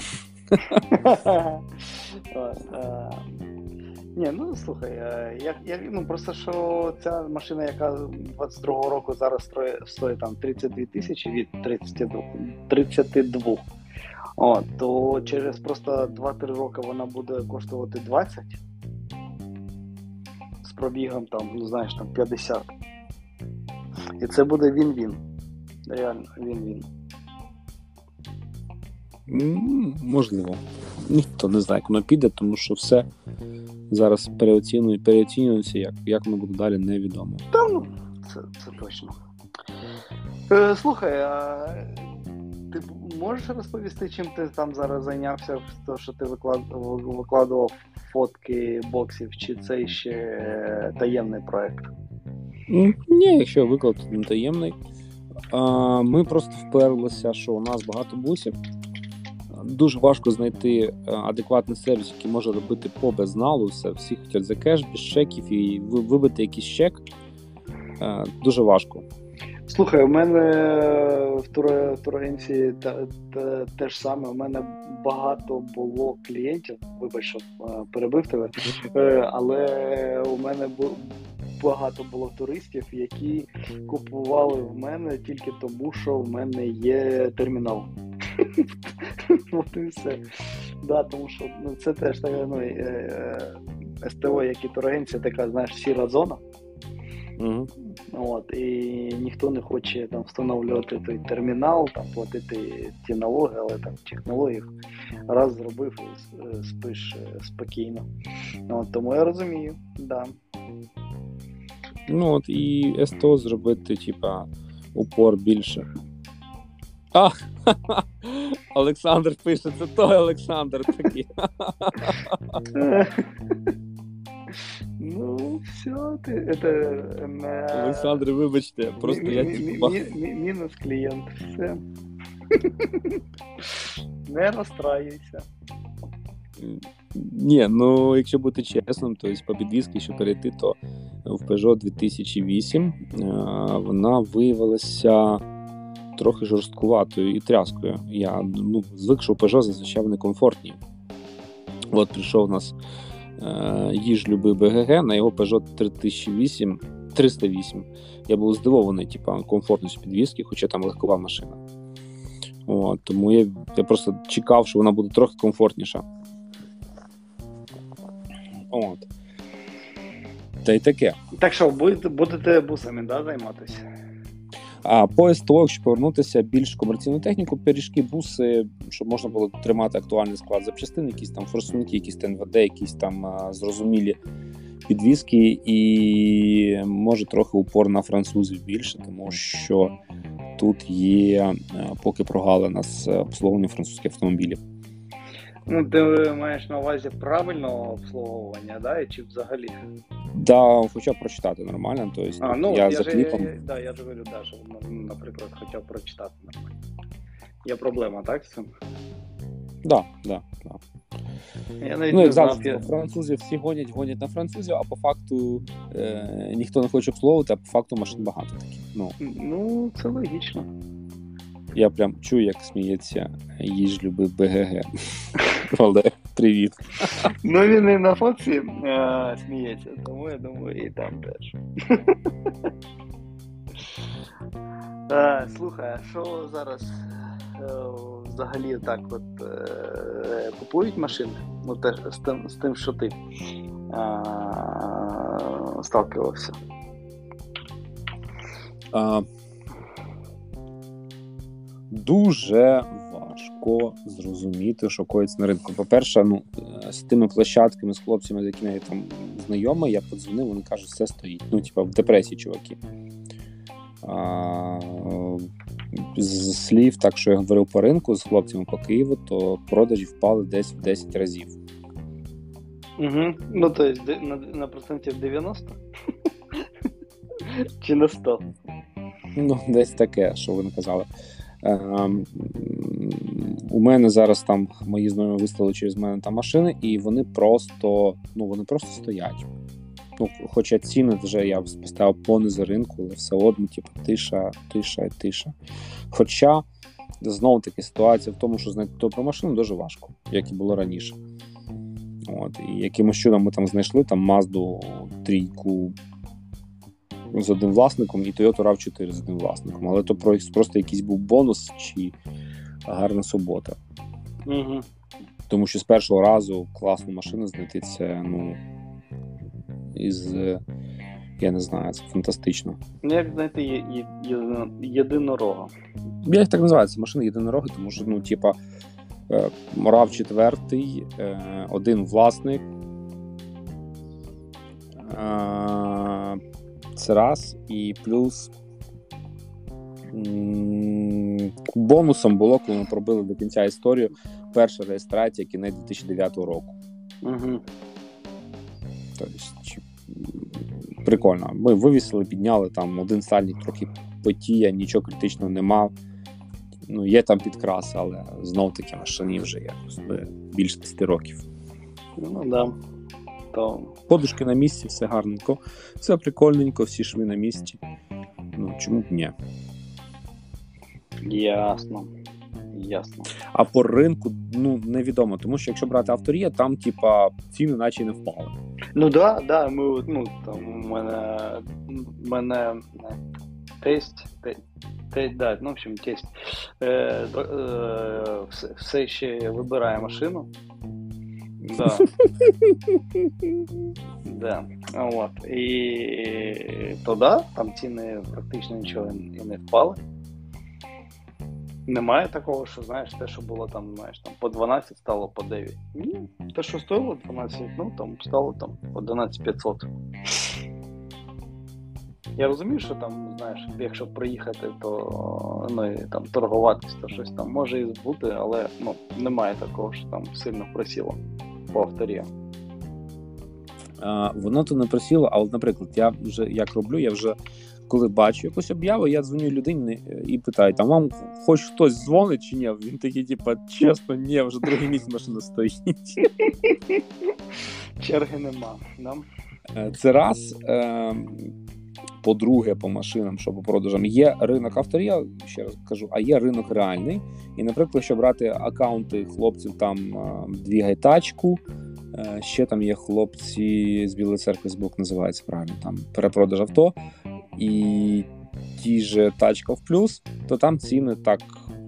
Ні, ну слухай, я, я, ну просто що ця машина, яка двадцять другого року зараз стоїть, стоїть там тридцять дві тисячі від тридцять два, тридцять два. О, то через просто два-три роки вона буде коштувати двадцять з пробігом там, ну знаєш, там п'ятдесят. І це буде він-він. Реально, він-він. М-м, можливо. Ніхто не знає, як воно піде, тому що все зараз переоцінюють, переоцінюються, як, як воно буде далі, невідомо. Та, ну, це, це точно. Е, слухай, а ти можеш розповісти, чим ти там зараз зайнявся, то, що ти викладував, викладував фотки боксів, чи це ще таємний проєкт? Ні, якщо виклад, то не таємний. А, ми просто вперлися, що у нас багато бусів. Дуже важко знайти адекватний сервіс, який може робити по безналу все. Всі хочуть за кеш, без чеків і вибити якийсь чек. Дуже важко. Слухай, у мене в турагенції те ж саме. У мене багато було клієнтів, вибач, що перебив тебе, але у мене було багато було туристів, які купували в мене тільки тому, що в мене є термінал. От і все. Да, тому що ну, це теж так, ну, е, е, СТО, як і турагенція, така, знаєш, сіра зона. Mm-hmm. От, і ніхто не хоче там встановлювати той термінал, там, платити ті налоги, але там технології раз зробив і спиш спокійно. От, тому я розумію, да. Ну от і СТО зробити, типа, упор більше. А, Олександр пише, це той Олександр такий. Ну, все, ти... Это, на... Олександр, вибачте, просто я типа... Мінус клієнт, все. Не розстраюйся. Ні, ну, якщо бути чесним, то по підвізки, що перейти, то в Peugeot дві тисячі вісім вона виявилася трохи жорсткуватою і тряскою. Я ну, звик, що у Peugeot зазвичай вони комфортні. От прийшов у нас е, їж любий БГГ, на його Peugeot три тисячі вісім, триста вісім. Я був здивований типу, комфортністю підвізки, хоча там легкова машина. От, тому я, я просто чекав, що вона буде трохи комфортніша. От. Та й таке. Так що, будете бусами, да, займатися? А по СТО, якщо повернутися більш комерційну техніку, пиріжки, буси, щоб можна було тримати актуальний склад запчастин, якісь там форсунки, якісь там НВД, якісь там а, зрозумілі підвіски, і може трохи упор на французів більше, тому що тут є а, поки прогалина з обслуговуванням французьких автомобілів. Ну, ти маєш на увазі правильного обслуговування, да, і чи взагалі? Да, хоча б прочитати нормально, то есть а, ну, я, я за кліпом... Я, я, да, я ж говорю, да, що, наприклад, хоча б прочитати нормально. Є проблема, так, з цим? Да, да, да. Я навіть ну, не знав, я... Французів всі гонять, гонять на французів, а по факту е- ніхто не хоче обслуговувати, а по факту машин багато таких. Ну, ну це логічно. Я прям чую, як сміється їж люби БГГ. Але привіт. Ну він і на фоці а, сміється, тому я думаю, і там теж. а, слухай, а що зараз взагалі так от е, купують машини? Ну теж з тим, з тим, що ти а, сталкивався. А... Дуже важко зрозуміти, що коїться на ринку. По-перше, ну, з тими площадками, з хлопцями, з якими я там знайомий, я подзвонив, вони кажуть, все стоїть. Ну, типа, в депресії, чуваки. А, з слів, так що я говорив по ринку з хлопцями по Києву, то продажі впали десь в десять разів. Угу. Ну, то є на, на процентів дев'яносто? Чи на сто? Ну, десь таке, що ви не казали. Um, у мене зараз там мої знайомі вислали через мене там машини, і вони просто, ну, вони просто стоять. Ну, хоча ціни вже я поставив понизу ринку, але все одно, типу, тиша, тиша, тиша. Хоча, знову-таки, ситуація в тому, що знайти добру машину дуже важко, як і було раніше. От, і якимось чудом ми там знайшли там Mazda трійку з одним власником і Toyota ер ей ві чотири з одним власником, але то просто якийсь був бонус чи гарна субота. Угу. Тому що з першого разу класну машину знайти це, ну, із, я не знаю, це фантастично. Ну, як знайти є, є, є, єдинорога? Я їх так називаю, це машини єдинороги, тому що, ну, типа, ер ей ві чотири, один власник, а... це раз, і плюс м- бонусом було, коли ми пробили до кінця історію, перша реєстрація кінець дві тисячі дев'ятого року. Угу. Тобто, прикольно. Ми вивісили, підняли, там один сальник трохи потіє, нічого критичного нема. Ну, є там підкрас, але знов-таки машині вже якось більше десять років. Ну, так. Да. То... Подушки на місці, все гарненько, все прикольненько, всі шви на місці. Ну, чому б ні? Ясно. Ясно. А по ринку, ну, невідомо, тому що якщо брати авторія, там, типа, ціни наче й не впали. Ну, да, да, ми, ну, там, у мене, у мене тесть, те, те, да, ну, в общем, тесть, е, е, все, все ще вибирає машину. Да. да. От. І то да, там ціни практично нічого і не впали. Немає такого, що, знаєш, те, що було там, знаєш, там по дванадцять стало по дев'ять. Ні, те, що стоїло дванадцять, ну, там стало там по дванадцять тисяч п'ятсот. Я розумію, що там, знаєш, якщо приїхати, то, ну, і там торгуватись, то щось там може і збути, але, ну, немає такого, що там сильно просіло. По авторі. А, воно то не просіло, а от, наприклад, я вже як роблю, я вже коли бачу якусь об'яву, я дзвоню людині і питаю, там вам хоч хтось дзвонить чи ні? Він такий, типа, чесно, ні, вже другий місяць машина стоїть. Черги нема. Нам? Це раз. Е- По-друге, по машинам, що по продажам. Є ринок авторія, ще раз кажу, а є ринок реальний. І, наприклад, якщо брати акаунти хлопців, там «Двігай тачку», ще там є хлопці з Білої церкви, з боку називається правильно, там «Перепродаж авто», і ті же «Тачка в плюс», то там ціни так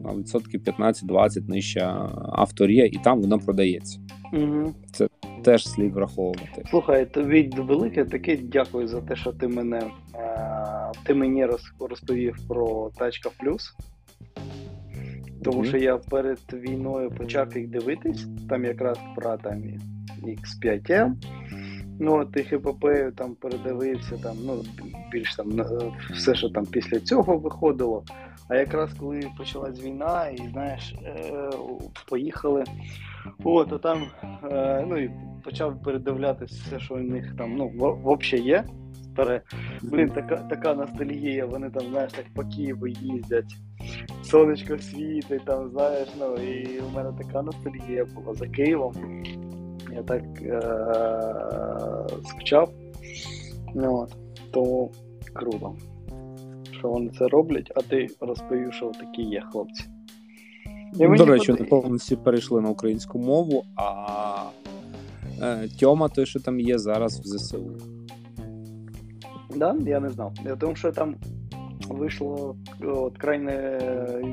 на відсотки п'ятнадцять-двадцять нижча авторія, і там вона продається. Угу. Це теж слід враховувати. Слухай, тобі велике таке дякую за те, що ти мене е- ти мені розповів про «Тачка плюс». Тому mm-hmm. що я перед війною почав їх дивитись, там якраз про там ікс п'ять ем. Ну, от ХПП там передивився, там, ну, більш там все, що там після цього виходило. А якраз коли почалась війна, і, знаєш, е- поїхали. От, а там, е, ну, і почав передивлятися все, що у них там, ну, взагалі є. Старе. Блін, така, така ностальгія, вони там, знаєш, так по Києву їздять, сонечко світить, там, знаєш, ну, і у мене така ностальгія була за Києвом. Я так е, скучав, ну, то круто. що вони це роблять, а ти розповів, що такі є хлопці. До речі, вони повністю перейшли на українську мову, а Тьома, той, що там є зараз в ЗСУ. Так, да? Я не знав. Тому що там вийшло от крайне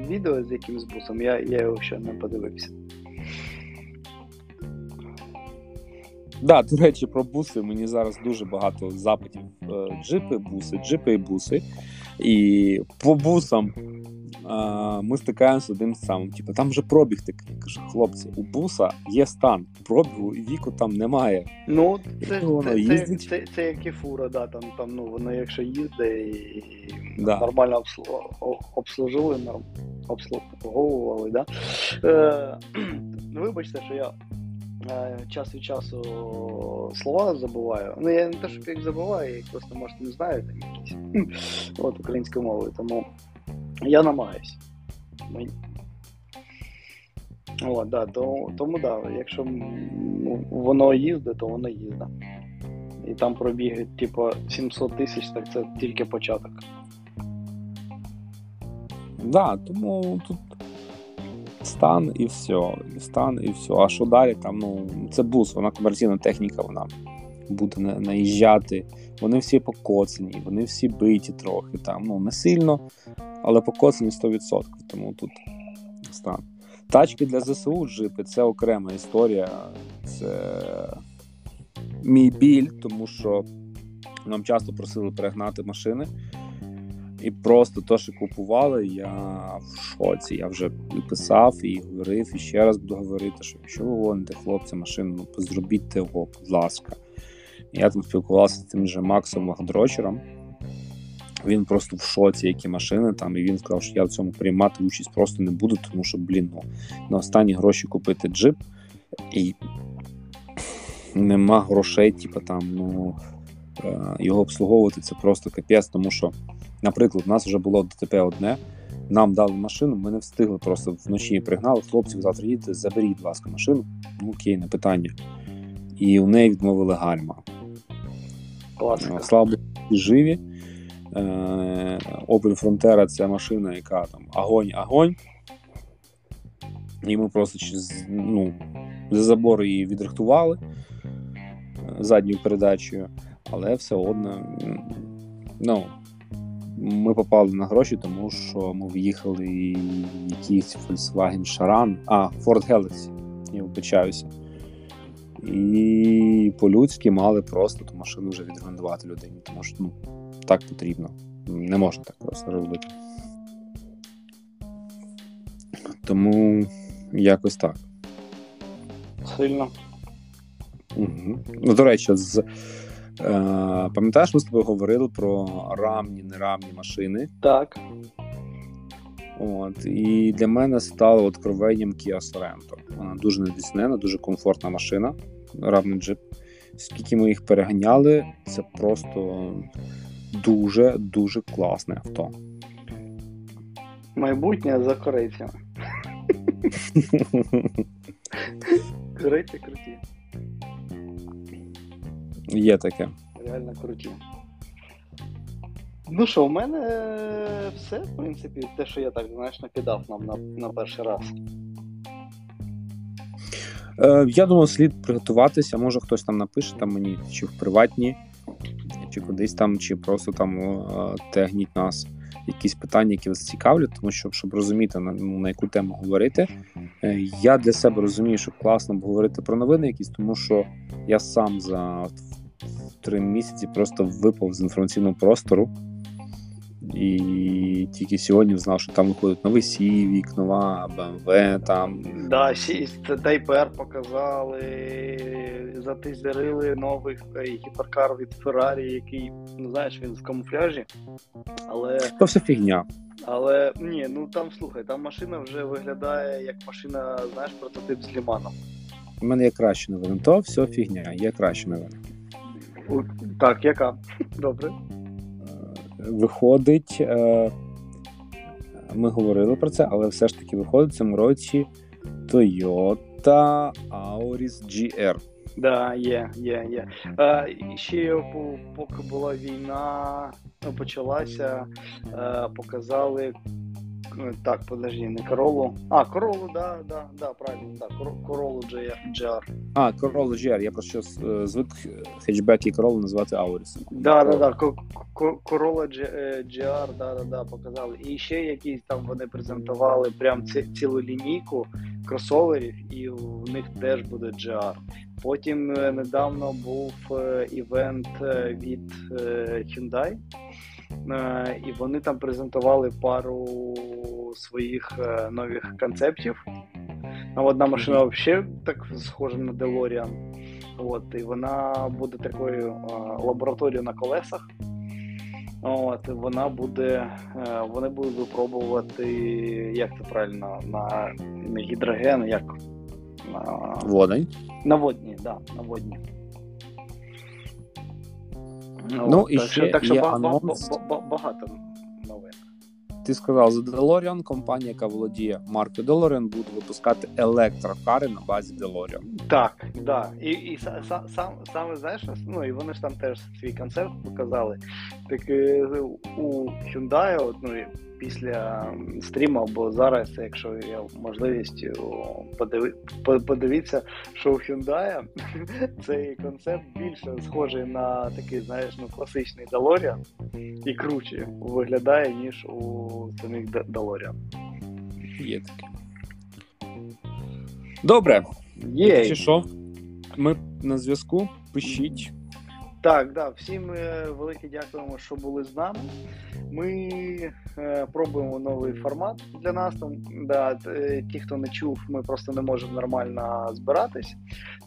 відео з якимсь бусом, я, я його ще не подивився. Так, да, до речі, про буси. Мені зараз дуже багато запитів. Джипи, буси, джипи і буси. І по бусам а, ми стикаємося одним самим. Типу, там вже пробіг такий. Кажу, хлопці, у буса є стан. Пробігу і віку там немає. Ну, це, це, це, це, це, це як і фура, да, там, там, ну, воно якщо їздить і да. нормально обслу... обслужили, обслуговували, да? Е, вибачте, що я час від часу слова забуваю. Ну, я не те, що їх забуваю, я їх просто, може, не знаю, там якісь от українською мовою, тому я намагаюся. Ми... О, да, то, тому, так, да, якщо воно їздить, то воно їздить. І там пробіги, типу, сімсот тисяч, так це тільки початок. Так, да, тому тут стан і все, стан і все. А що далі? Там, ну, це бус, вона комерційна техніка, вона буде наїжджати. Вони всі покоцані, вони всі биті трохи, там, ну, не сильно, але покоцані сто відсотків, тому тут стан. Тачки для ЗСУ, джипи, це окрема історія, це мій біль, тому що нам часто просили перегнати машини. І просто те, що купували, я в шоці. Я вже і писав, і говорив, і ще раз буду говорити, що якщо ви гоните хлопця машину, ну, зробіть його, будь ласка. Я там спілкувався з тим же Максом Вагдрочером. Він просто в шоці, які машини там, і він сказав, що я в цьому приймати участь просто не буду, тому що, блін, ну, на останні гроші купити джип, і нема грошей, типу, там, ну, його обслуговувати, це просто капець, тому що, наприклад, у нас вже було ДТП одне, нам дали машину, ми не встигли, просто вночі пригнали, хлопців, завтра їдете, заберіть, будь ласка, машину, ну окей, не питання. І у неї відмовили гальма. Класно. Слава Богу, живі. Opel Frontera – це машина, яка там огонь-огонь. І ми просто через, ну, за забор її відрихтували задньою передачею, але все одно, ну, ми попали на гроші, тому що ми в'їхали в якийсь Volkswagen Charan, а, Ford Galaxy, я вибачаюся. І по-людськи мали просто ту машину вже відрендувати людині, тому що, ну, так потрібно. Не можна так просто робити. Тому якось так. Сильно. Угу. Ну, до речі, з Е, пам'ятаєш, ми з тобою говорили про рамні, нерамні машини? Так. От, і для мене стало відкровенням Kia Sorento. Вона дуже недооцінена, дуже комфортна машина, рамний джип. Скільки ми їх переганяли, це просто дуже-дуже класне авто. Майбутнє за корейцями. Корейці круті. Є таке. Реально круті. Ну що, в мене все, в принципі, те, що я так, знаєш, накидав нам на, на перший раз. Е, я думаю, слід приготуватися, може хтось там напише там мені, чи в приватні, чи кудись там, чи просто там тегніть нас якісь питання, які вас цікавлять, тому що, щоб розуміти, на, на яку тему говорити. Е, я для себе розумію, що класно б говорити про новини якісь, тому що я сам за три місяці просто випав з інформаційного простору і тільки сьогодні знав, що там виходить новий Сівік, нова Бі Ем Ве, там... Да, це Тайпер показали, затизерили новий гіперкар від Феррарі, який, ну, знаєш, він з камуфляжі, але... Це все фігня. Але, ні, ну там, слухай, там машина вже виглядає як машина, знаєш, прототип з Ліманом. У мене є краще новини, то все фігня, є краще новини. Так, яка? Добре. Виходить, ми говорили про це, але все ж таки виходить в цьому році Toyota Auris Джі Ар. Да, є, є, є. Е, ще поки була війна, почалася, е, показали, так, подожди, не Королу. А, Королу, да, да, да, правильно, так, Королу джі ар. А, Королу джі ар, я просто звик хетчбек і Королу називати Аурісом. Да, да, да, Корола джі ар, да, да, да, показали. І ще якісь там вони презентували прям ці, цілу лінійку кросоверів, і в них теж буде джі ар. Потім недавно був івент від Hyundai, і вони там презентували пару своїх нових концептів. Одна машина взагалі так схожа на DeLorean. От, і вона буде такою лабораторією на колесах. От, вона буде, вони будуть випробувати, як це правильно, на, на гідроген, як на водні. На водні, да, на водні. Ну, ну і так, ще так, що є ба- анонс. Ба- ба- багато новин. Ти сказав, за DeLorean компанія, яка володіє маркою DeLorean, буде випускати електрокари на базі DeLorean. Так, да. І, і са, са, сам, саме, знаєш, ну, і вони ж там теж свій концерт показали. Так у Hyundai, ну, після стріму, бо зараз, якщо є можливість, подиві, подивіться, що у Hyundai цей концепт більше схожий на такий, знаєш, ну, класичний DeLorean і круче виглядає, ніж у самих DeLorean. Є таке. Добре. Є. Чи що? Ми на зв'язку. Пишіть. Так, да, всім велике дякуємо, що були з нами. Ми е, пробуємо новий формат для нас. Там, да, ті, хто не чув, ми просто не можемо нормально збиратись.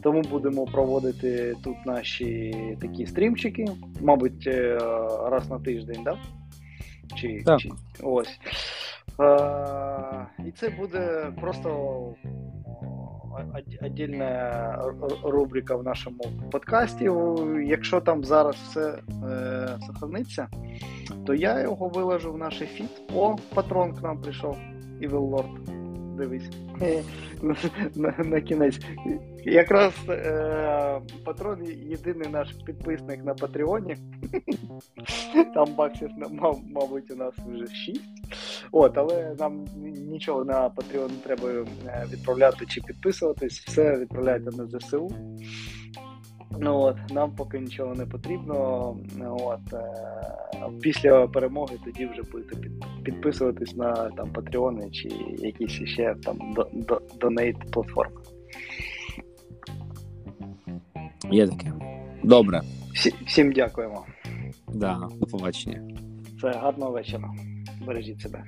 Тому будемо проводити тут наші такі стрімчики, мабуть, е, раз на тиждень, да? Чи, так? Чи, ось. Е, і це буде просто отдельна рубрика в нашому подкасті. Якщо там зараз все е, сохраниться, то я його виложу в наш ефір. О, патрон к нам прийшов. Evil Lord. Дивись. на, на, на кінець. Якраз е, патрон єдиний наш підписник на Патреоні. Там баксів, мав, мабуть, у нас вже шість. От, але нам нічого на Patreon не треба відправляти чи підписуватись. Все відправляйте на ЗСУ. Ну, от, нам поки нічого не потрібно. От, е, після перемоги тоді вже будете підписуватись на там Patreon чи якісь ще там донейт-платформи. Є таке. Добре. Всі, всім дякуємо. Да, до побачення. Це гарного вечора. Бережіть себе.